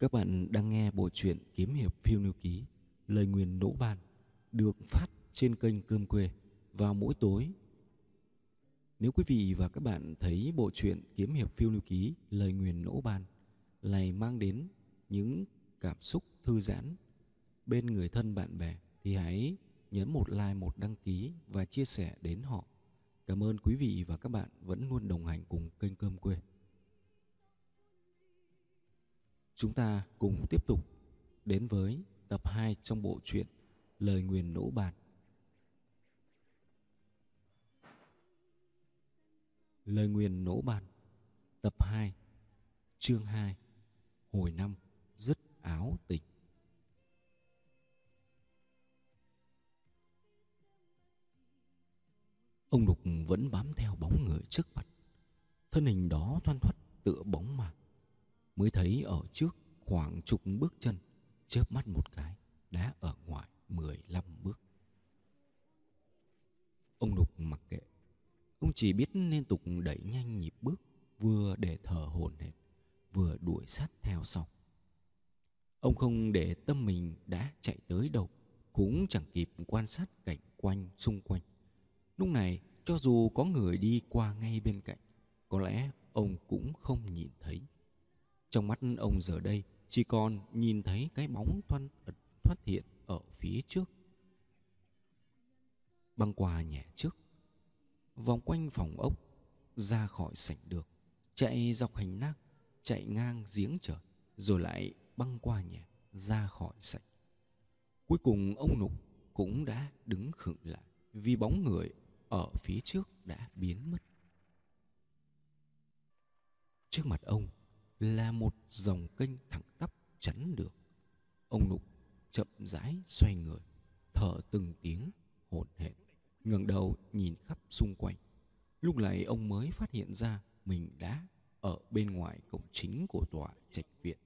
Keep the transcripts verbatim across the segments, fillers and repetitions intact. Các bạn đang nghe bộ truyện Kiếm Hiệp Phiêu lưu Ký Lời Nguyền Lỗ Ban được phát trên kênh Cơm Quê vào mỗi tối. Nếu quý vị và các bạn thấy bộ truyện Kiếm Hiệp Phiêu lưu Ký Lời Nguyền Lỗ Ban này mang đến những cảm xúc thư giãn bên người thân bạn bè thì hãy nhấn một like, một đăng ký và chia sẻ đến họ. Cảm ơn quý vị và các bạn vẫn luôn đồng hành cùng kênh Cơm Quê. Chúng ta cùng tiếp tục đến với tập hai trong bộ truyện Lời Nguyền Lỗ Ban. Lời Nguyền Lỗ Ban tập hai, chương hai, hồi năm dứt áo tịch. Ông Lục vẫn bám theo bóng người trước mặt, thân hình đó thoăn thoắt tựa bóng ma. Mới thấy ở trước khoảng chục bước chân, chớp mắt một cái đã ở ngoài mười lăm bước. Ông Lục mặc kệ, ông chỉ biết liên tục đẩy nhanh nhịp bước, vừa để thở hổn hển, vừa đuổi sát theo sau. Ông không để tâm mình đã chạy tới đâu, cũng chẳng kịp quan sát cảnh quanh xung quanh. Lúc này cho dù có người đi qua ngay bên cạnh, có lẽ ông cũng không nhìn thấy. Trong mắt ông giờ đây chỉ còn nhìn thấy cái bóng thoăn thoắt hiện ở phía trước, băng qua nhà trước, vòng quanh phòng ốc, ra khỏi sảnh đường, chạy dọc hành lang, chạy ngang giếng trời, rồi lại băng qua nhà, ra khỏi sảnh. Cuối cùng ông Lục cũng đã đứng khựng lại vì bóng người ở phía trước đã biến mất. Trước mặt ông là một dòng kênh thẳng tắp chắn đường. Ông Lục chậm rãi xoay người, thở từng tiếng hổn hển, ngẩng đầu nhìn khắp xung quanh. Lúc này ông mới phát hiện ra mình đã ở bên ngoài cổng chính của tòa trạch viện.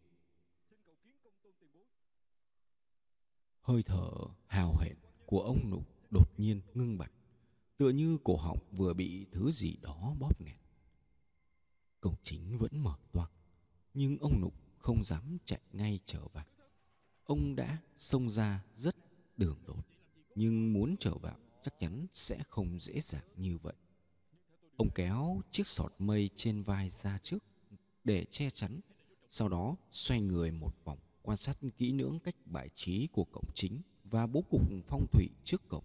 Hơi thở hào hển của ông Lục đột nhiên ngưng bặt, tựa như cổ họng vừa bị thứ gì đó bóp nghẹt. Cổng chính vẫn mở toang, nhưng ông Lục không dám chạy ngay trở vào. Ông đã xông ra rất đường đột, nhưng muốn trở vào chắc chắn sẽ không dễ dàng như vậy. Ông kéo chiếc sọt mây trên vai ra trước để che chắn, sau đó xoay người một vòng, quan sát kỹ lưỡng cách bài trí của cổng chính và bố cục phong thủy trước cổng.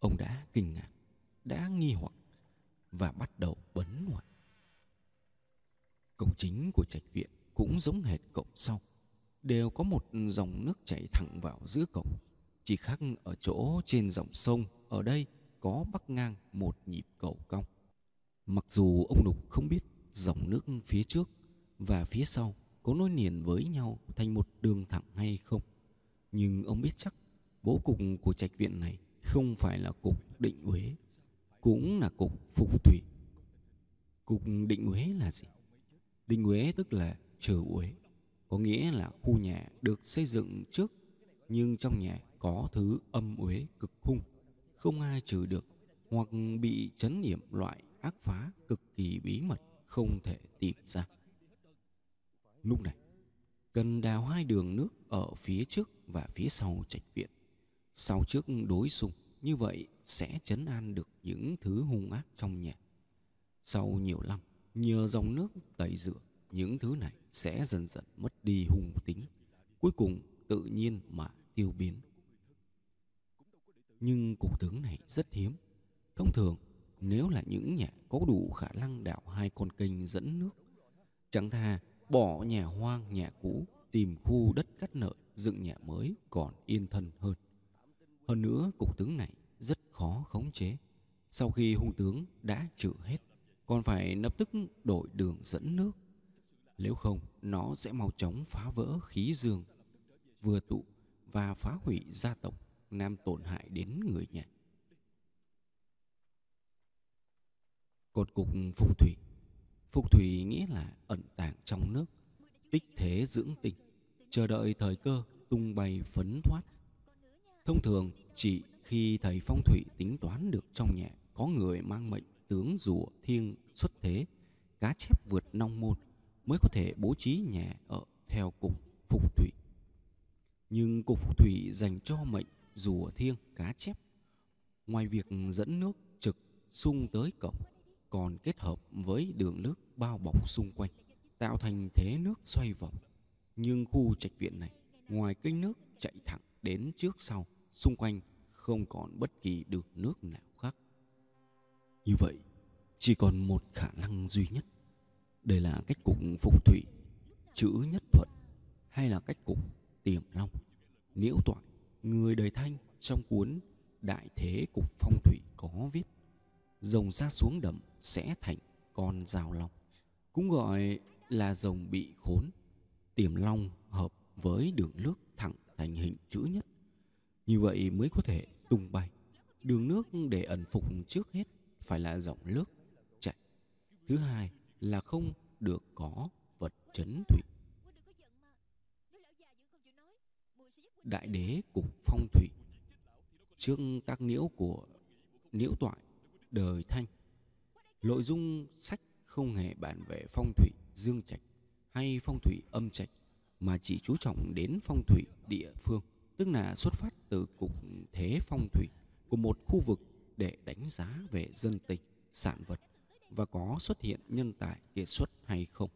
Ông đã kinh ngạc, đã nghi hoặc và bắt đầu bấn loạn. Cổng chính của trạch viện cũng giống hệt cổng sau, đều có một dòng nước chảy thẳng vào giữa cổng, chỉ khác ở chỗ trên dòng sông ở đây có bắc ngang một nhịp cầu cong. Mặc dù ông Lục không biết dòng nước phía trước và phía sau có nối liền với nhau thành một đường thẳng hay không, nhưng ông biết chắc bố cục của trạch viện này không phải là cục định uế, cũng là cục phục thủy. Cục định uế là gì? Định uế tức là trừ uế, có nghĩa là khu nhà được xây dựng trước, nhưng trong nhà có thứ âm uế cực hung, không ai trừ được, hoặc bị trấn yểm loại ác phá cực kỳ bí mật, không thể tìm ra. Lúc này, cần đào hai đường nước ở phía trước và phía sau trạch viện, sau trước đối xung, như vậy sẽ trấn an được những thứ hung ác trong nhà. Sau nhiều năm nhờ dòng nước tẩy rửa, những thứ này sẽ dần dần mất đi hung tính, cuối cùng tự nhiên mà tiêu biến. Nhưng cục tướng này rất hiếm. Thông thường nếu là những nhà có đủ khả năng đào hai con kênh dẫn nước, chẳng thà bỏ nhà hoang nhà cũ, tìm khu đất cắt nợ dựng nhà mới còn yên thân hơn. Hơn nữa cục tướng này rất khó khống chế. Sau khi hung tướng đã trừ hết, còn phải lập tức đổi đường dẫn nước. Nếu không, nó sẽ mau chóng phá vỡ khí dương vừa tụ và phá hủy gia tộc, cực nam tổn hại đến người nhà. Cột cục phục thủy. Phục thủy nghĩa là ẩn tàng trong nước, tích thế dưỡng tình, chờ đợi thời cơ tung bay phấn thoát. Thông thường chỉ khi thầy phong thủy tính toán được trong nhà có người mang mệnh tướng rùa thiêng xuất thế, cá chép vượt nong môn mới có thể bố trí nhà ở theo cục phục thủy. Nhưng cục phục thủy dành cho mệnh rùa thiêng cá chép, ngoài việc dẫn nước trực xung tới cổng, còn kết hợp với đường nước bao bọc xung quanh, tạo thành thế nước xoay vòng. Nhưng khu trạch viện này, ngoài kênh nước chạy thẳng đến trước sau, xung quanh không còn bất kỳ đường nước nào khác. Như vậy, chỉ còn một khả năng duy nhất. Đây là cách cục phục thủy, chữ nhất thuận, hay là cách cục tiềm long, Liễu Toại, người đời Thanh trong cuốn Đại Thế Cục Phong Thủy có viết: rồng ra xuống đầm sẽ thành con dao long, cũng gọi là rồng bị khốn. Tiềm long hợp với đường nước thẳng thành hình chữ nhất, như vậy mới có thể tung bay. Đường nước để ẩn phục trước hết phải là dòng nước chảy, thứ hai là không được có vật chấn thủy. Đại Đế Cục Phong Thủy, trước các liễu của Liễu Toại đời Thanh, nội dung sách không hề bàn về phong thủy dương trạch hay phong thủy âm trạch, mà chỉ chú trọng đến phong thủy địa phương, tức là xuất phát từ cục thế phong thủy của một khu vực để đánh giá về dân tình, sản vật và có xuất hiện nhân tài kiệt xuất hay không.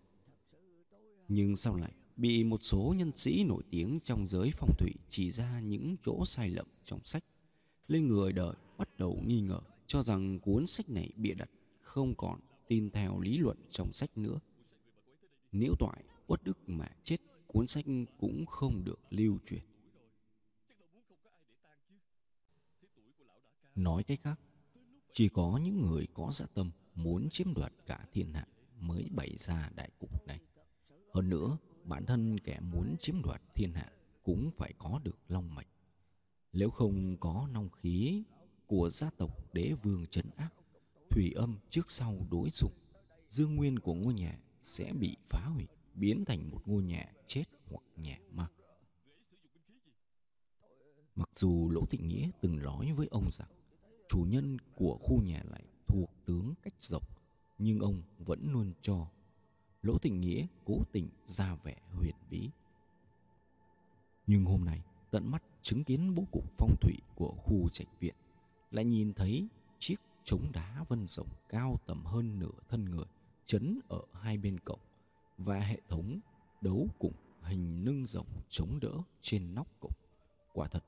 Nhưng sau này bị một số nhân sĩ nổi tiếng trong giới phong thủy chỉ ra những chỗ sai lầm trong sách, nên người đời bắt đầu nghi ngờ, cho rằng cuốn sách này bịa đặt, không còn tin theo lý luận trong sách nữa. Liễu Toại uất ức mà chết, cuốn sách cũng không được lưu truyền. Nói cách khác, chỉ có những người có dạ tâm muốn chiếm đoạt cả thiên hạ mới bày ra đại cục này. Hơn nữa, bản thân kẻ muốn chiếm đoạt thiên hạ cũng phải có được long mạch. Nếu không có long khí của gia tộc đế vương trấn áp, thủy âm trước sau đối xung, dương nguyên của ngôi nhà sẽ bị phá hủy, biến thành một ngôi nhà chết hoặc nhà ma. Mặc dù Lỗ Thịnh Nghĩa từng nói với ông rằng chủ nhân của khu nhà này thuộc tướng Cách Dọc, nhưng ông vẫn luôn cho Lỗ Thịnh Nghĩa cố tình ra vẻ huyền bí. Nhưng hôm nay tận mắt chứng kiến bố cục phong thủy của khu trạch viện, lại nhìn thấy chiếc trống đá vân rồng cao tầm hơn nửa thân người chấn ở hai bên cổng, và hệ thống đấu cùng hình lưng rồng chống đỡ trên nóc cổng, quả thật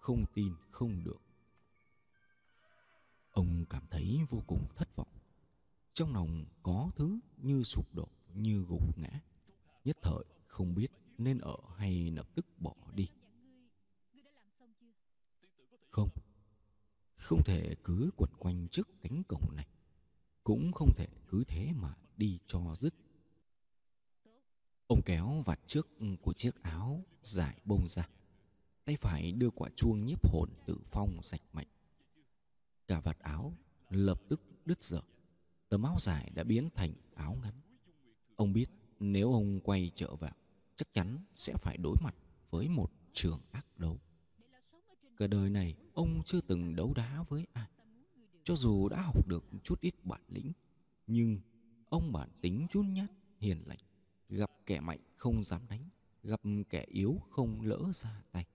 không tin không được. Ông cảm thấy vô cùng thất vọng, trong lòng có thứ như sụp đổ, như gục ngã, nhất thời không biết nên ở hay lập tức bỏ đi. Không, không thể cứ quẩn quanh trước cánh cổng này, cũng không thể cứ thế mà đi cho dứt. Ông kéo vạt trước của chiếc áo giải bông ra, tay phải đưa quả chuông nhiếp hồn tự phong rạch mạnh, cả vạt áo lập tức đứt dở, tấm áo dài đã biến thành áo ngắn. Ông biết nếu ông quay trở vào, chắc chắn sẽ phải đối mặt với một trường ác đấu. Cả đời này ông chưa từng đấu đá với ai, cho dù đã học được chút ít bản lĩnh, nhưng ông bản tính nhút nhát hiền lành, gặp kẻ mạnh không dám đánh, gặp kẻ yếu không lỡ ra tay.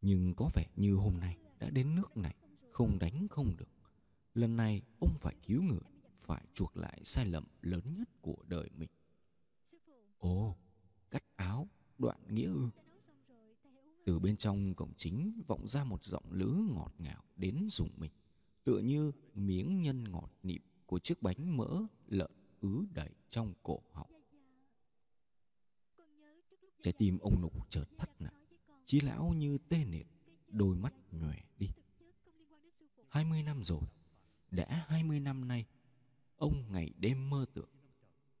Nhưng có vẻ như hôm nay đã đến nước này, không đánh không được. Lần này ông phải cứu người, phải chuộc lại sai lầm lớn nhất của đời mình. Ồ, cắt áo, đoạn nghĩa ư? Từ bên trong cổng chính vọng ra một giọng lứa ngọt ngào đến rùng mình, tựa như miếng nhân ngọt nịm của chiếc bánh mỡ lợn ứ đầy trong cổ họng. Trái tim ông Lục chợt thắt lại, trí lão như tê liệt, đôi mắt nhòe đi. Hai mươi năm rồi, đã hai mươi năm nay, ông ngày đêm mơ tưởng,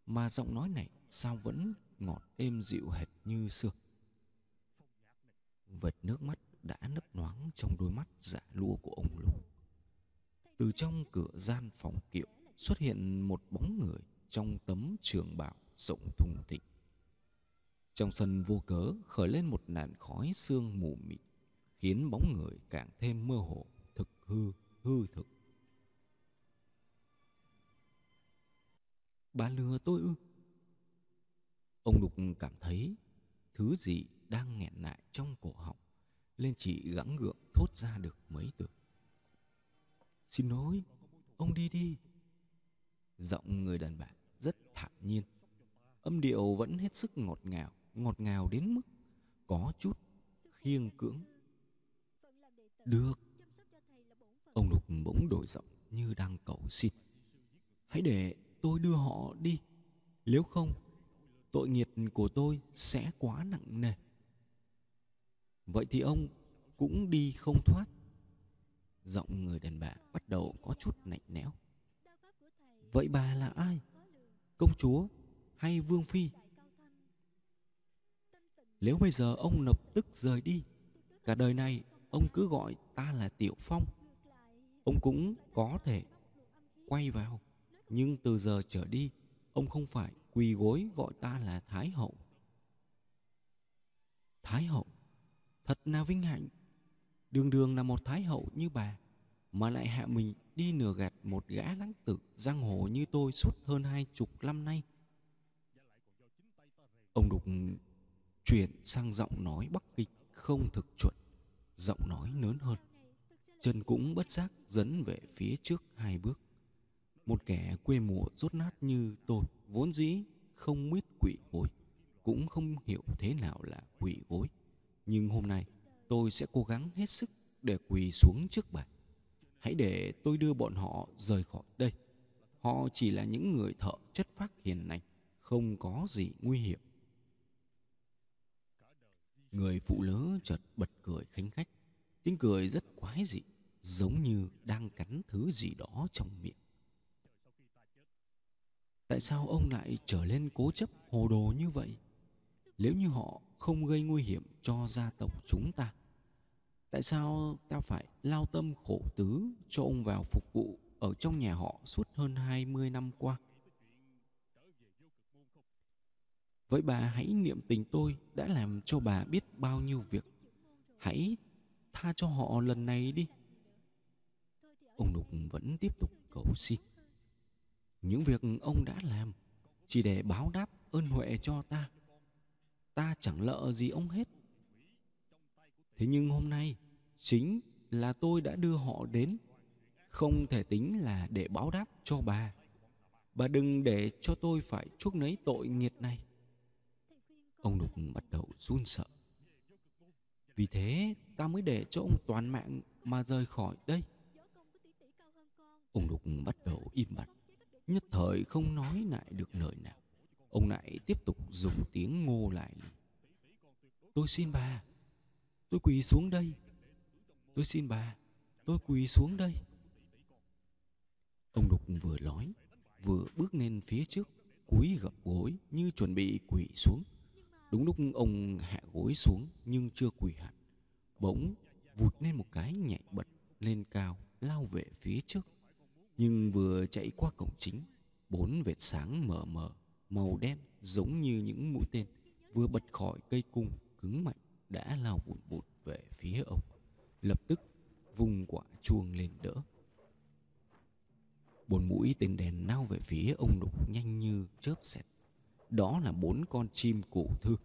mà giọng nói này sao vẫn ngọt êm dịu hệt như xưa. Vệt nước mắt đã nấp trong đôi mắt dạ lụa của ông Lục. Từ trong cửa gian phòng kiệu xuất hiện một bóng người trong tấm trường bào rộng thùng thình. Trong sân vô cớ khởi lên một làn khói sương mù mịt, khiến bóng người càng thêm mơ hồ, thực hư, hư thực. Bà lừa tôi ư? Ông Lục cảm thấy thứ gì đang nghẹn lại trong cổ họng, nên chỉ gắng gượng thốt ra được mấy từ. Xin lỗi, ông đi đi. Giọng người đàn bà rất thản nhiên, âm điệu vẫn hết sức ngọt ngào, ngọt ngào đến mức có chút khiêng cưỡng. Được. Ông Lục bỗng đổi giọng như đang cầu xin. Hãy để tôi đưa họ đi, nếu không tội nghiệp của tôi sẽ quá nặng nề. Vậy thì ông cũng đi không thoát. Giọng người đàn bà bắt đầu có chút lạnh lẽo. Vậy bà là ai? Công chúa hay vương phi? Nếu bây giờ ông lập tức rời đi, cả đời này ông cứ gọi ta là Tiểu Phong. Ông cũng có thể quay vào, nhưng từ giờ trở đi, ông không phải quỳ gối gọi ta là Thái Hậu. Thái Hậu? Thật là vinh hạnh. Đường đường là một Thái Hậu như bà, mà lại hạ mình đi nửa gạt một gã lãng tử giang hồ như tôi suốt hơn hai chục năm nay. Ông Đục chuyển sang giọng nói Bắc Kinh không thực chuẩn, giọng nói lớn hơn. Chân cũng bất giác dẫn về phía trước hai bước. Một kẻ quê mùa rốt nát như tôi vốn dĩ không biết quỷ gối, cũng không hiểu thế nào là quỷ gối. Nhưng hôm nay tôi sẽ cố gắng hết sức để quỳ xuống trước bà. Hãy để tôi đưa bọn họ rời khỏi đây. Họ chỉ là những người thợ chất phác hiền lành, không có gì nguy hiểm. Người phụ nữ chợt bật cười khánh khách, tiếng cười rất quái dị, giống như đang cắn thứ gì đó trong miệng. Tại sao ông lại trở nên cố chấp hồ đồ như vậy? Nếu như họ không gây nguy hiểm cho gia tộc chúng ta, tại sao ta phải lao tâm khổ tứ cho ông vào phục vụ ở trong nhà họ suốt hơn hai mươi năm qua? Vậy bà hãy niệm tình tôi đã làm cho bà biết bao nhiêu việc. Hãy tha cho họ lần này đi. Ông Lục vẫn tiếp tục cầu xin. Những việc ông đã làm chỉ để báo đáp ơn huệ cho ta. Ta chẳng lỡ gì ông hết. Thế nhưng hôm nay chính là tôi đã đưa họ đến, không thể tính là để báo đáp cho bà. Bà đừng để cho tôi phải chuốc lấy tội nghiệt này. Ông Lục bắt đầu run sợ. Vì thế ta mới để cho ông toàn mạng mà rời khỏi đây. Ông Lục bắt đầu im bặt, nhất thời không nói lại được lời nào. Ông lại tiếp tục dùng tiếng ngô lại. Tôi xin bà, tôi quỳ xuống đây. Tôi xin bà, tôi quỳ xuống đây. Ông Lục vừa nói vừa bước lên phía trước, cúi gập gối như chuẩn bị quỳ xuống. Đúng lúc ông hạ gối xuống nhưng chưa quỳ hẳn, bỗng vụt lên một cái, nhảy bật lên cao lao về phía trước. Nhưng vừa chạy qua cổng chính, bốn vệt sáng mờ mờ màu đen giống như những mũi tên vừa bật khỏi cây cung cứng mạnh đã lao vụt vụt về phía ông, lập tức vung quả chuông lên đỡ. Bốn mũi tên đèn lao về phía ông Lục nhanh như chớp xẹt. Đó là bốn con chim cổ thư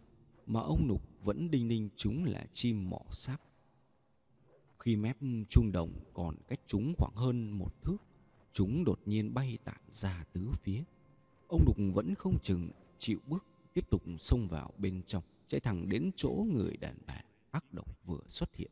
mà ông Lục vẫn đinh ninh chúng là chim mỏ sáp. Khi mép chuông đồng còn cách chúng khoảng hơn một thước, chúng đột nhiên bay tản ra tứ phía. Ông Lục vẫn không chừng chịu bước, tiếp tục xông vào bên trong, chạy thẳng đến chỗ người đàn bà ác độc vừa xuất hiện.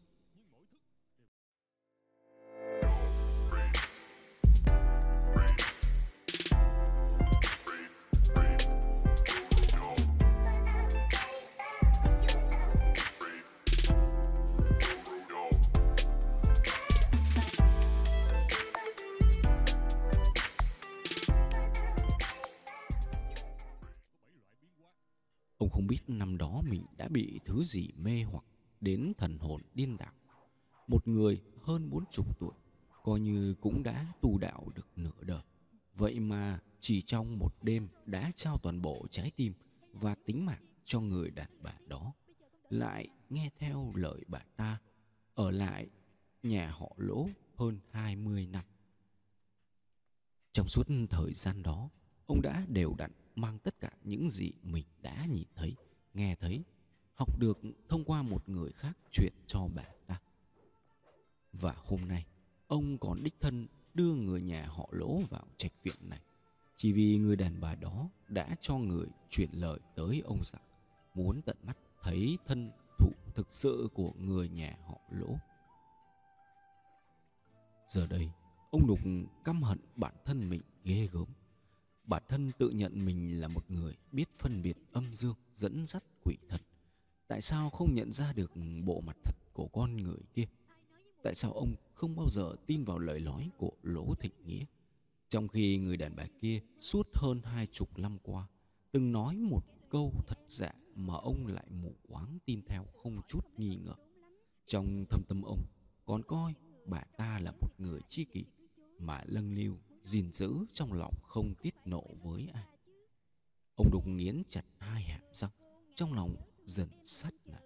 Ông không biết năm đó mình đã bị thứ gì mê hoặc đến thần hồn điên đảo, một người hơn bốn chục tuổi, coi như cũng đã tu đạo được nửa đời. Vậy mà chỉ trong một đêm đã trao toàn bộ trái tim và tính mạng cho người đàn bà đó. Lại nghe theo lời bà ta, ở lại nhà họ Lỗ hơn hai mươi năm. Trong suốt thời gian đó, ông đã đều đặn mang tất cả những gì mình đã nhìn thấy, nghe thấy, học được thông qua một người khác chuyện cho bà ta. Và hôm nay, ông còn đích thân đưa người nhà họ Lỗ vào trạch viện này, chỉ vì người đàn bà đó đã cho người chuyển lời tới ông rằng muốn tận mắt thấy thân thụ thực sự của người nhà họ Lỗ. Giờ đây, ông Lục căm hận bản thân mình ghê gớm. Bản thân tự nhận mình là một người biết phân biệt âm dương, dẫn dắt quỷ thần. Tại sao không nhận ra được bộ mặt thật của con người kia? Tại sao ông không bao giờ tin vào lời nói của Lỗ Thịnh Nghĩa, trong khi người đàn bà kia suốt hơn hai chục năm qua từng nói một câu thật dạ mà ông lại mù quáng tin theo không chút nghi ngờ? Trong thâm tâm ông còn coi bà ta là một người tri kỷ mà lâng lưu gìn giữ trong lòng, không tiết lộ với ai. Ông Đục nghiến chặt hai hàm răng, trong lòng dần sắt lại.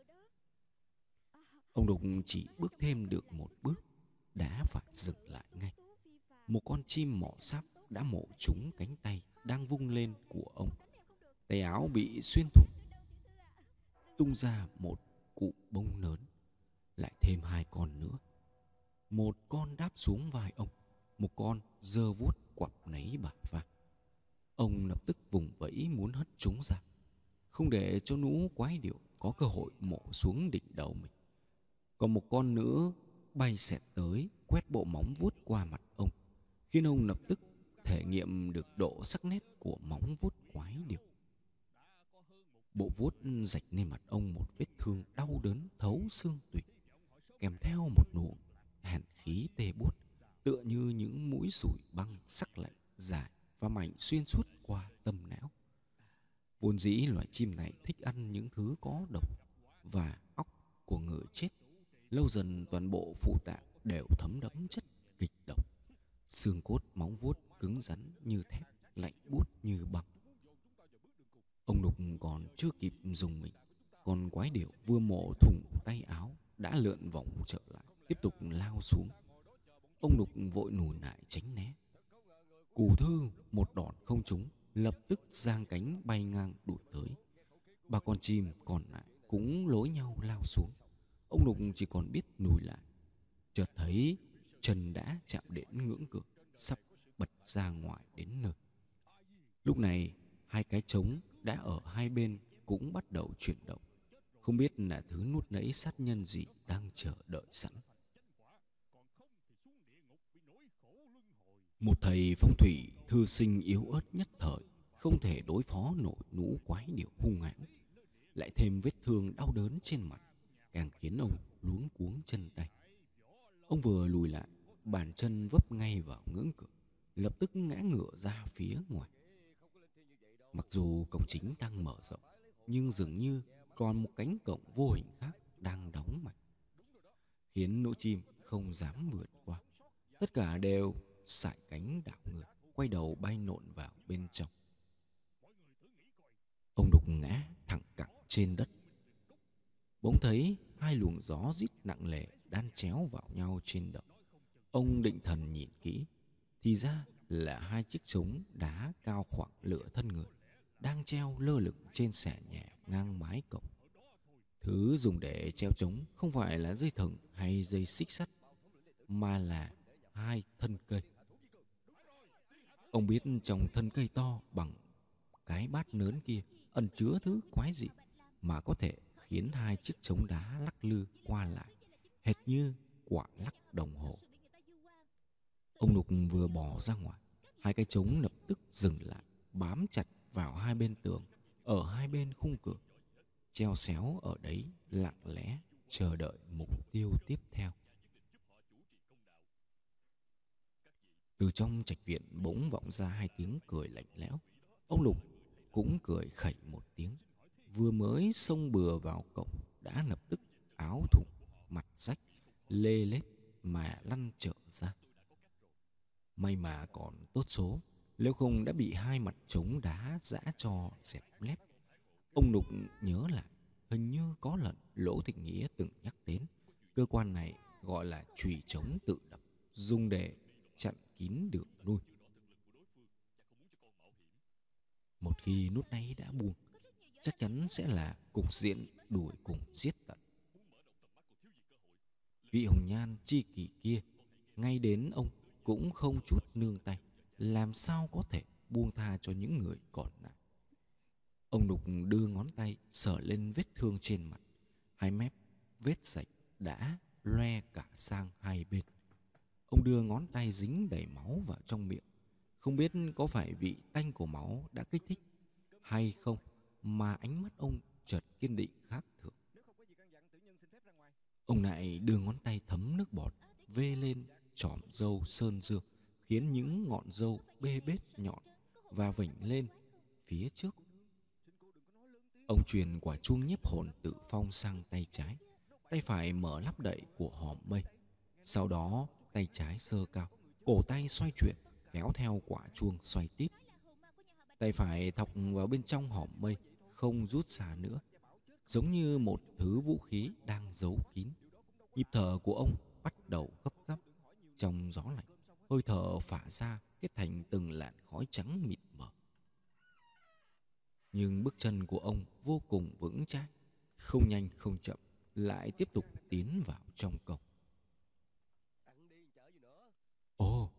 Ông Đục chỉ bước thêm được một bước đã phải dừng lại ngay. Một con chim mỏ sáp đã mổ trúng cánh tay đang vung lên của ông. Tay áo bị xuyên thủng, tung ra một cụm bông lớn. Lại thêm hai con nữa. Một con đáp xuống vai ông, một con giơ vuốt quặp nấy bả vai. Ông lập tức vùng vẫy muốn hất chúng ra, không để cho nũ quái điểu có cơ hội mổ xuống đỉnh đầu mình. Còn một con nữa bay xẹt tới, quét bộ móng vuốt qua mặt ông, khiến ông lập tức thể nghiệm được độ sắc nét của móng vuốt quái điểu. Bộ vuốt rạch lên mặt ông một vết thương đau đớn thấu xương tủy, kèm theo một luồng hàn khí tê buốt, tựa như những mũi sủi băng sắc lạnh dài và mảnh xuyên suốt qua tâm não. Vốn dĩ loài chim này thích ăn những thứ có độc, và óc của người chết lâu dần toàn bộ phủ tạng đều thấm đẫm chất kịch độc. Xương cốt móng vuốt cứng rắn như thép, lạnh buốt như băng. Ông Lục còn chưa kịp dùng mình, con quái điểu vừa mổ thủng tay áo đã lượn vòng trở lại, tiếp tục lao xuống. Ông Lục vội lùi lại tránh né. Cù Thư một đòn không trúng, lập tức giang cánh bay ngang đuổi tới. Ba con chim còn lại cũng lối nhau lao xuống. Ông Lục chỉ còn biết lùi lại. Chợt thấy chân đã chạm đến ngưỡng cửa, sắp bật ra ngoài đến nơi. Lúc này hai cái trống đã ở hai bên cũng bắt đầu chuyển động, không biết là thứ nuốt nẫy sát nhân gì đang chờ đợi sẵn. Một thầy phong thủy thư sinh yếu ớt nhất thời, không thể đối phó nổi nũ quái điểu hung hãn, lại thêm vết thương đau đớn trên mặt, càng khiến ông luống cuống chân tay. Ông vừa lùi lại, bàn chân vấp ngay vào ngưỡng cửa, lập tức ngã ngửa ra phía ngoài. Mặc dù cổng chính đang mở rộng, nhưng dường như còn một cánh cổng vô hình khác đang đóng mạnh, khiến nỗ chim không dám vượt qua. Tất cả đều sải cánh đảo ngược, quay đầu bay nộn vào bên trong. Ông Đục ngã thẳng cẳng trên đất. Bỗng thấy hai luồng gió rít nặng nề đan chéo vào nhau trên đầu. Ông định thần nhìn kỹ, thì ra là hai chiếc trống đá cao khoảng lửa thân người đang treo lơ lửng trên xẻ nhà ngang mái cổng. Thứ dùng để treo trống không phải là dây thừng hay dây xích sắt, mà là hai thân cây. Ông biết trong thân cây to bằng cái bát lớn kia ẩn chứa thứ quái dị mà có thể khiến hai chiếc trống đá lắc lư qua lại, hệt như quả lắc đồng hồ. Ông Lục vừa bò ra ngoài, hai cái trống lập tức dừng lại, bám chặt vào hai bên tường, ở hai bên khung cửa, treo xéo ở đấy lặng lẽ chờ đợi mục tiêu tiếp theo. Từ trong trạch viện bỗng vọng ra hai tiếng cười lạnh lẽo. Ông Lục cũng cười khẩy một tiếng, vừa mới xông bừa vào cổng đã lập tức áo thủng, mặt rách, lê lết mà lăn trở ra. May mà còn tốt số, nếu không đã bị hai mặt trống đá giã cho dẹp lép. Ông Nục nhớ lại, hình như có lần Lỗ Thịnh Nghĩa từng nhắc đến cơ quan này gọi là chùy trống tự đập, dùng để chặn kín đường lui. Một khi nút này đã buông, chắc chắn sẽ là cục diện đuổi cùng giết tận. Vị hồng nhan chi kỷ kia, ngay đến ông cũng không chút nương tay, làm sao có thể buông tha cho những người còn lại. Ông Đục đưa ngón tay sờ lên vết thương trên mặt, hai mép vết sạch đã loe cả sang hai bên. Ông đưa ngón tay dính đầy máu vào trong miệng, không biết có phải vị tanh của máu đã kích thích hay không mà ánh mắt ông chợt kiên định khác thường. Ông lại đưa ngón tay thấm nước bọt vê lên chòm râu sơn dương, khiến những ngọn râu bê bết nhọn và vểnh lên phía trước. Ông truyền quả chuông nhiếp hồn tự phong sang tay trái, tay phải mở lắp đậy của hòm mây. Sau đó tay trái sơ cao, cổ tay xoay chuyển kéo theo quả chuông xoay tít. Tay phải thọc vào bên trong hòm mây, không rút ra nữa, giống như một thứ vũ khí đang giấu kín. Nhịp thở của ông bắt đầu gấp gáp. Trong gió lạnh, hơi thở phả ra kết thành từng làn khói trắng mịt mờ. Nhưng bước chân của ông vô cùng vững chãi, không nhanh không chậm, lại tiếp tục tiến vào trong cổng. Ồ!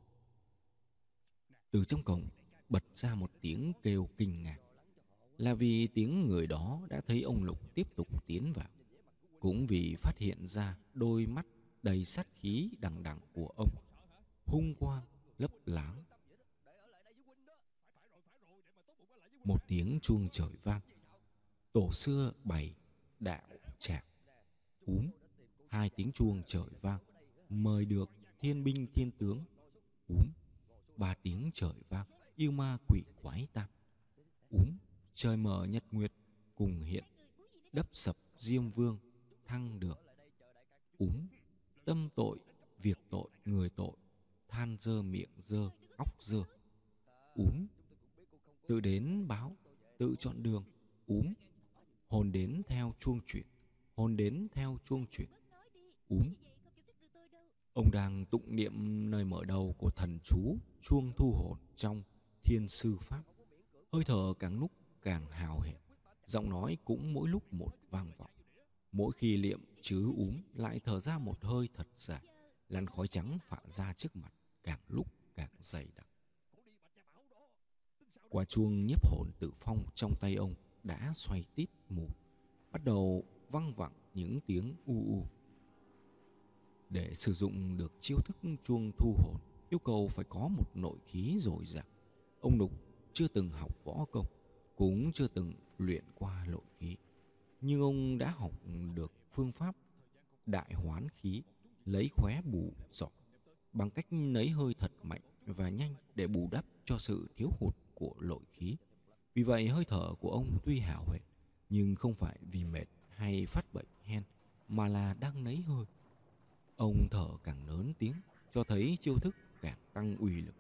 Từ trong cổng bật ra một tiếng kêu kinh ngạc, là vì tiếng người đó đã thấy ông Lục tiếp tục tiến vào, cũng vì phát hiện ra đôi mắt đầy sát khí đằng đằng của ông, hung quang lấp láng. Một tiếng chuông trời vang, tổ xưa bày đạo trạc úm. Hai tiếng chuông trời vang, mời được thiên binh thiên tướng úm. Ba tiếng trời vang, yêu ma quỷ quái tam úm. Trời mở nhật nguyệt cùng hiện, đắp sập diêm vương thăng được úm. Tâm tội, việc tội, người tội, than dơ miệng dơ, óc dơ úm. Tự đến báo, tự chọn đường úm. Hồn đến theo chuông chuyển, hồn đến theo chuông chuyển úm. Ông đang tụng niệm nơi mở đầu của thần chú chuông thu hồn trong Thiên Sư Pháp. Hơi thở càng lúc càng hào hẹn, giọng nói cũng mỗi lúc một vang vọng. Mỗi khi liệm chứ úm lại thở ra một hơi thật dài, làn khói trắng phả ra trước mặt càng lúc càng dày đặc. Quả chuông nhiếp hồn tự phong trong tay ông đã xoay tít mù, bắt đầu văng vẳng những tiếng u u. Để sử dụng được chiêu thức chuông thu hồn, yêu cầu phải có một nội khí dồi dào. Ông Lục chưa từng học võ công, cũng chưa từng luyện qua nội khí, nhưng ông đã học được phương pháp đại hoán khí, lấy khóe bù giọt, bằng cách lấy hơi thật mạnh và nhanh để bù đắp cho sự thiếu hụt của nội khí. Vì vậy hơi thở của ông tuy hào hẹn, nhưng không phải vì mệt hay phát bệnh hen, mà là đang lấy hơi. Ông thở càng lớn tiếng, cho thấy chiêu thức càng tăng uy lực.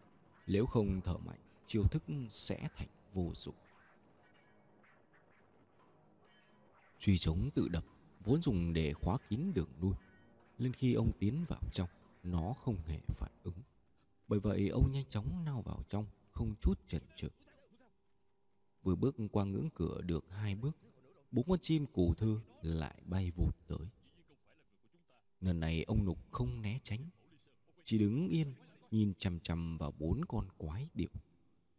Nếu không thở mạnh, chiêu thức sẽ thành vô dụng. Chùy trống tự đập vốn dùng để khóa kín đường lui, nên khi ông tiến vào trong, nó không hề phản ứng. Bởi vậy ông nhanh chóng lao vào trong, không chút chần chừ. Vừa bước qua ngưỡng cửa được hai bước, bốn con chim cù thơ lại bay vụt tới. Lần này ông Lục không né tránh, chỉ đứng yên nhìn chằm chằm vào bốn con quái điểu.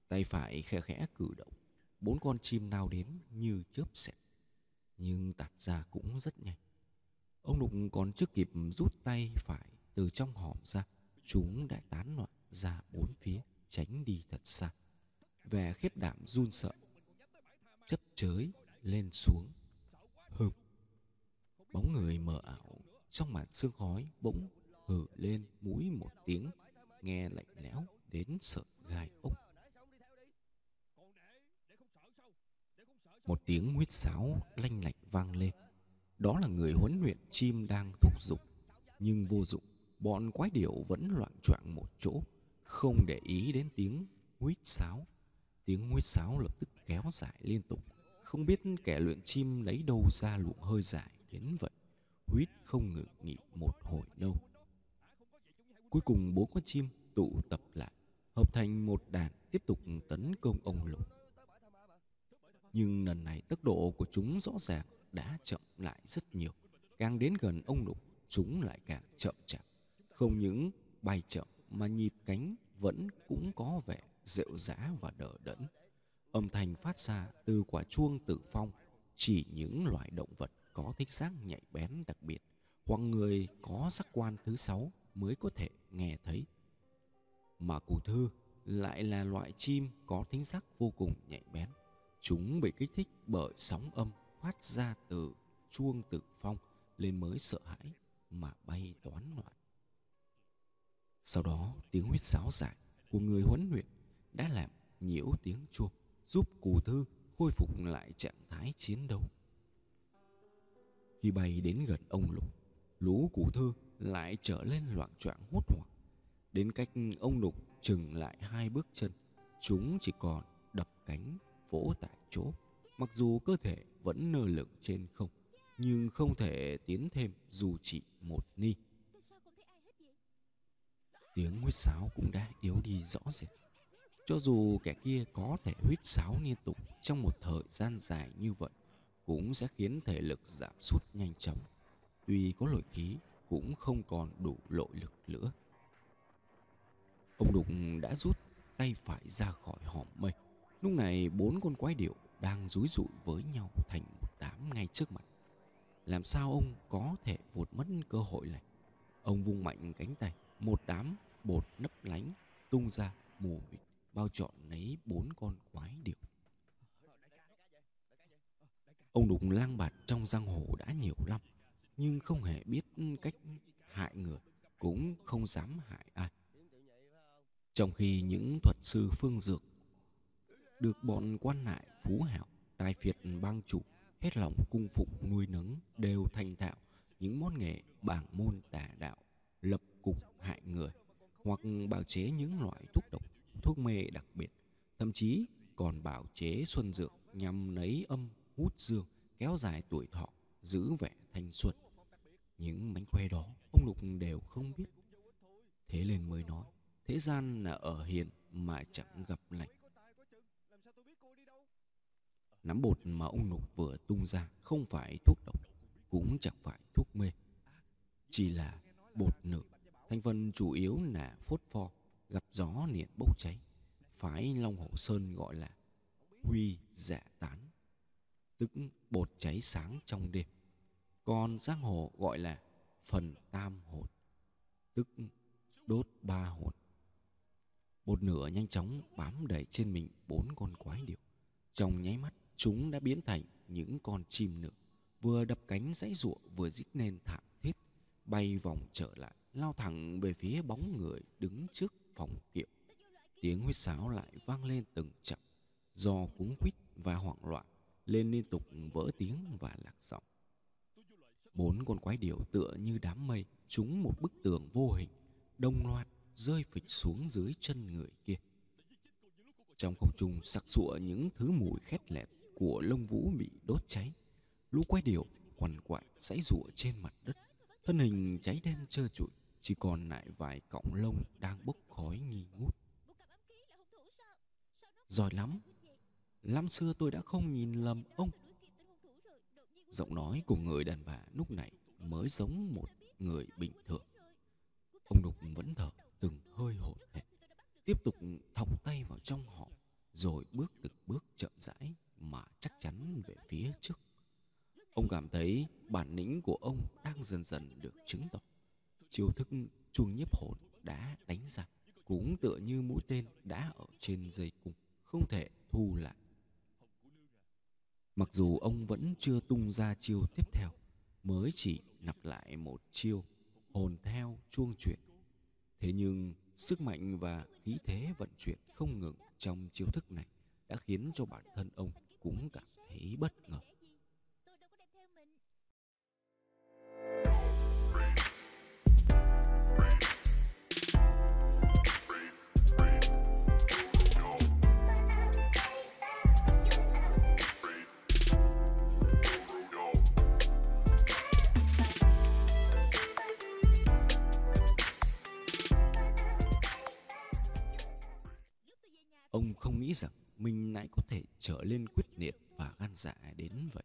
Tay phải khẽ khẽ cử động, bốn con chim lao đến như chớp xẹt, nhưng tạt ra cũng rất nhanh. Ông Lục còn chưa kịp rút tay phải từ trong hòm ra, chúng đã tán loạn ra bốn phía, tránh đi thật xa. Vẻ khiếp đảm run sợ, chấp chới lên xuống. Hừ, bóng người mờ ảo trong màn sương khói bỗng hử lên mũi một tiếng, nghe lạnh lẽo đến sợ gai ốc. Một tiếng huýt sáo lanh lạch vang lên, đó là người huấn luyện chim đang thúc giục nhưng vô dụng. Bọn quái điểu vẫn loạng choạng một chỗ, không để ý đến tiếng huýt sáo. Tiếng huýt sáo lập tức kéo dài liên tục. Không biết kẻ luyện chim lấy đâu ra luồng hơi dài đến vậy. Huýt không ngừng nghỉ một hồi đâu. Cuối cùng bốn con chim tụ tập lại, hợp thành một đàn tiếp tục tấn công ông Lục. Nhưng lần này tốc độ của chúng rõ ràng đã chậm lại rất nhiều. Càng đến gần ông Lục, chúng lại càng chậm chạp. Không những bay chậm mà nhịp cánh vẫn cũng có vẻ rệu rã và đờ đẫn. Âm thanh phát ra từ quả chuông tự phong, chỉ những loài động vật có thích giác nhạy bén đặc biệt hoặc người có giác quan thứ sáu mới có thể nghe thấy. Mà cù thơ lại là loại chim có thính giác vô cùng nhạy bén. Chúng bị kích thích bởi sóng âm phát ra từ chuông tự phong lên mới sợ hãi mà bay toán loạn. Sau đó tiếng huýt sáo dài của người huấn luyện đã làm nhiễu tiếng chuông, giúp cù thơ khôi phục lại trạng thái chiến đấu. Khi bay đến gần ông Lục, lũ cù thơ lại trở lên loạng choạng hốt hoảng. Đến cách ông Lục chừng lại hai bước chân, chúng chỉ còn đập cánh vỗ tại chỗ. Mặc dù cơ thể vẫn nơ lửng trên không, nhưng không thể tiến thêm dù chỉ một ni. Tiếng huýt sáo cũng đã yếu đi rõ rệt. Cho dù kẻ kia có thể huýt sáo liên tục trong một thời gian dài như vậy, cũng sẽ khiến thể lực giảm sút nhanh chóng. Tuy có lội khí cũng không còn đủ nội lực nữa. Ông Đục đã rút tay phải ra khỏi hòm mây. Lúc này bốn con quái điểu đang rúi rụi với nhau thành một đám ngay trước mặt. Làm sao ông có thể vụt mất cơ hội này? Ông vung mạnh cánh tay, một đám bột nấp lánh tung ra mù mịt bao trọn lấy bốn con quái điểu. Ông Đục lang bạt trong giang hồ đã nhiều lắm, nhưng không hề biết cách hại người, cũng không dám hại ai. Trong khi những thuật sư phương dược được bọn quan lại phú hảo, tài phiệt bang chủ hết lòng cung phụng nuôi nấng đều thành thạo những món nghề bảng môn tà đạo, lập cục hại người hoặc bào chế những loại thuốc độc, thuốc mê đặc biệt, thậm chí còn bào chế xuân dược nhằm lấy âm hút dương, kéo dài tuổi thọ, giữ vẻ thanh xuân. Những mánh khóe đó ông Lục đều không biết. Thế nên mới nói thế gian là ở hiền mà chẳng gặp lành. Nắm bột mà ông Lục vừa tung ra không phải thuốc độc, cũng chẳng phải thuốc mê, chỉ là bột nở, thành phần chủ yếu là phốt pho, gặp gió liền bốc cháy. Phái Long Hổ Sơn gọi là huy dạ tán, tức bột cháy sáng trong đêm. Còn giang hồ gọi là phần tam hồn, tức đốt ba hồn. Bột nửa nhanh chóng bám đầy trên mình bốn con quái điểu. Trong nháy mắt chúng đã biến thành những con chim nửa, vừa đập cánh giãy giụa vừa rít lên thảm thiết, bay vòng trở lại, lao thẳng về phía bóng người đứng trước phòng kiệu. Tiếng huýt sáo lại vang lên từng chập, do cuống quýt và hoảng loạn lên liên tục vỡ tiếng và lạc giọng. Bốn con quái điểu tựa như đám mây trúng một bức tường vô hình, đồng loạt rơi phịch xuống dưới chân người kia. Trong không trung sặc sụa những thứ mùi khét lẹt của lông vũ bị đốt cháy. Lũ quái điểu quằn quại giãy giụa trên mặt đất, thân hình cháy đen trơ trụi, chỉ còn lại vài cọng lông đang bốc khói nghi ngút. Giỏi lắm, năm xưa tôi đã không nhìn lầm ông. Giọng nói của người đàn bà lúc này mới giống một người bình thường. Ông Đục vẫn thở từng hơi hổn hển, tiếp tục thọc tay vào trong họng, rồi bước từng bước chậm rãi mà chắc chắn về phía trước. Ông cảm thấy bản lĩnh của ông đang dần dần được chứng tỏ. Chiêu thức chuông nhiếp hồn đã đánh ra cũng tựa như mũi tên đã ở trên dây cung, không thể thu lại. Mặc dù ông vẫn chưa tung ra chiêu tiếp theo, mới chỉ lặp lại một chiêu hồn theo chuông chuyển, thế nhưng sức mạnh và khí thế vận chuyển không ngừng trong chiêu thức này đã khiến cho bản thân ông cũng cảm thấy bất ngờ. không nghĩ rằng mình lại có thể trở lên quyết liệt và gan dạ đến vậy.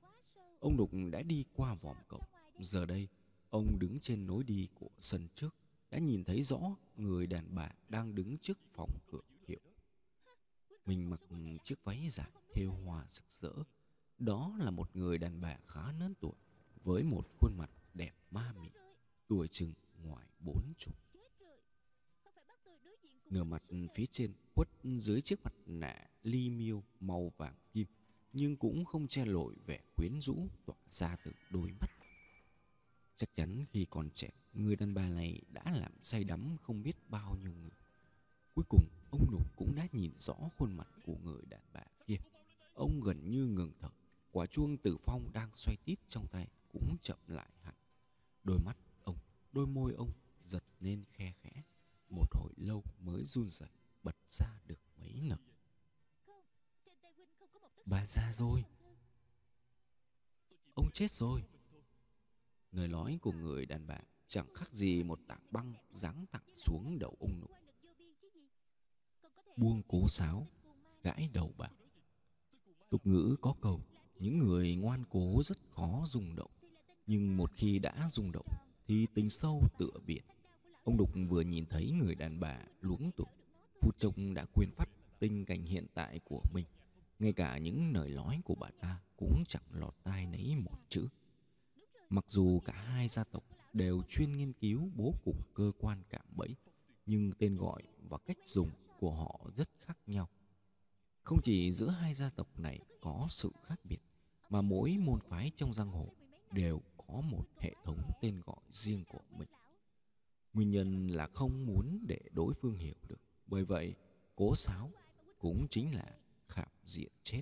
Ông Đục đã đi qua vòm cổng. Giờ đây, ông đứng trên lối đi của sân trước, đã nhìn thấy rõ người đàn bà đang đứng trước phòng cửa hiệu. Mình mặc chiếc váy dài thêu hoa rực rỡ. Đó là một người đàn bà khá lớn tuổi, với một khuôn mặt đẹp ma mị, tuổi chừng ngoài bốn chục. Nửa mặt phía trên khuất dưới chiếc mặt nạ li miêu màu vàng kim, nhưng cũng không che lội vẻ quyến rũ tỏa ra từ đôi mắt. Chắc chắn khi còn trẻ, người đàn bà này đã làm say đắm không biết bao nhiêu người. Cuối cùng, ông Nục cũng đã nhìn rõ khuôn mặt của người đàn bà kia. Ông gần như ngừng thở, quả chuông tử phong đang xoay tít trong tay cũng chậm lại hẳn. Đôi mắt ông, đôi môi ông giật lên khe khẽ, một hồi lâu mới run rẩy bật ra được mấy lời. Bà già rồi, ông chết rồi. Lời nói của người đàn bà chẳng khác gì một tảng băng giáng thẳng xuống đầu ông Nục. Buông Cố Sáo, gãi đầu bà. Tục ngữ có câu, những người ngoan cố rất khó rung động, nhưng một khi đã rung động thì tình sâu tựa biển. Ông Đục vừa nhìn thấy người đàn bà luống tuổi, phút chốc đã quên phắt tình cảnh hiện tại của mình. Ngay cả những lời nói của bà ta cũng chẳng lọt tai nấy một chữ. Mặc dù cả hai gia tộc đều chuyên nghiên cứu bố cục cơ quan cạm bẫy, nhưng tên gọi và cách dùng của họ rất khác nhau. Không chỉ giữa hai gia tộc này có sự khác biệt, mà mỗi môn phái trong giang hồ đều có một hệ thống tên gọi riêng của mình. Nguyên nhân là không muốn để đối phương hiểu được, bởi vậy Cố Sáo cũng chính là khảm diện chết.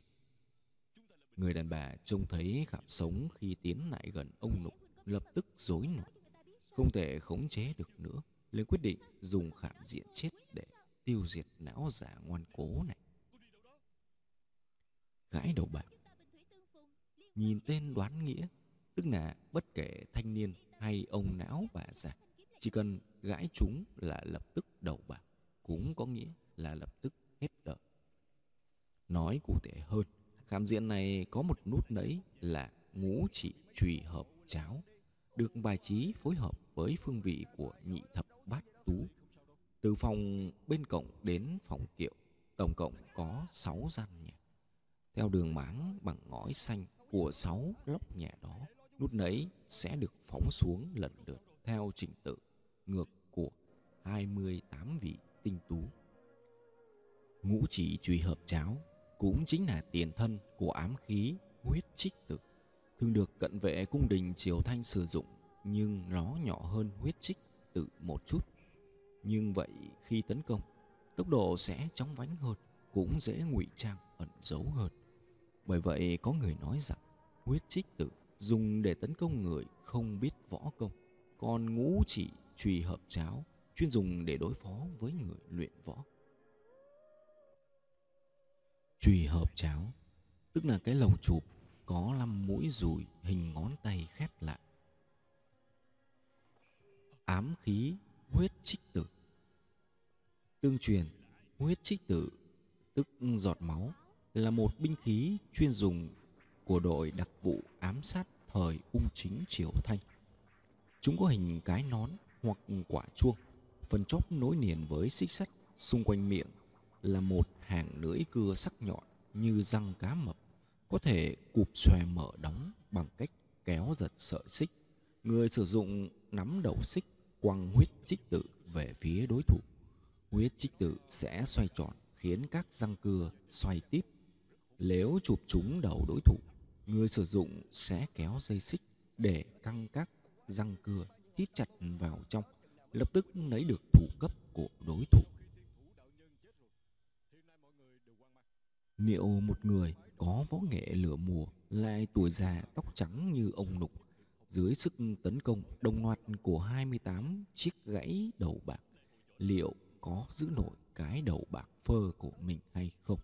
Người đàn bà trông thấy khảm sống khi tiến lại gần ông Nục, lập tức rối nổi, không thể khống chế được nữa, lên quyết định dùng khảm diện chết để tiêu diệt lão già ngoan cố này. Gãi đầu bạc, nhìn tên đoán nghĩa, tức là bất kể thanh niên hay ông não bà già, chỉ cần gãi chúng là lập tức đầu bạc, cũng có nghĩa là lập tức hết đời. Nói cụ thể hơn, khảm diện này có một nút nẫy là ngũ chỉ trùy hợp cháo, được bài trí phối hợp với phương vị của nhị thập bát tú. Từ phòng bên cổng đến phòng kiệu, tổng cộng có sáu gian nhà. Theo đường máng bằng ngói xanh của sáu lóc nhà đó, nút nấy sẽ được phóng xuống lần lượt theo trình tự ngược của hai mươi tám vị tinh tú. Ngũ chỉ trùy hợp cháo cũng chính là tiền thân của ám khí huyết trích tử, thường được cận vệ cung đình triều Thanh sử dụng, nhưng nó nhỏ hơn huyết trích tử một chút. Nhưng vậy khi tấn công, tốc độ sẽ chóng vánh hơn, cũng dễ ngụy trang ẩn giấu hơn. Bởi vậy có người nói rằng huyết trích tử dùng để tấn công người không biết võ công, còn ngũ chỉ trùy hợp cháo chuyên dùng để đối phó với người luyện võ. Trùy hợp cháo tức là cái lồng chụp có năm mũi dùi hình ngón tay khép lại. Ám khí huyết trích tử, tương truyền huyết trích tử tức giọt máu là một binh khí chuyên dùng của đội đặc vụ ám sát thời Ung Chính triều Thanh. Chúng có hình cái nón hoặc quả chuông, phần chóp nối liền với xích sắt, xung quanh miệng là một hàng lưỡi cưa sắc nhọn như răng cá mập, có thể cụp xòe mở đóng bằng cách kéo giật sợi xích. Người sử dụng nắm đầu xích quăng huyết trích tử về phía đối thủ. Huyết trích tử sẽ xoay tròn khiến các răng cưa xoay tít. Nếu chụp trúng đầu đối thủ, người sử dụng sẽ kéo dây xích để căng các răng cưa thít chặt vào trong, lập tức lấy được thủ cấp của đối thủ. Liệu một người có võ nghệ lửa mùa lại tuổi già tóc trắng như ông Nục, dưới sức tấn công đồng loạt của hai mươi tám chiếc gãy đầu bạc, liệu có giữ nổi cái đầu bạc phơ của mình hay không?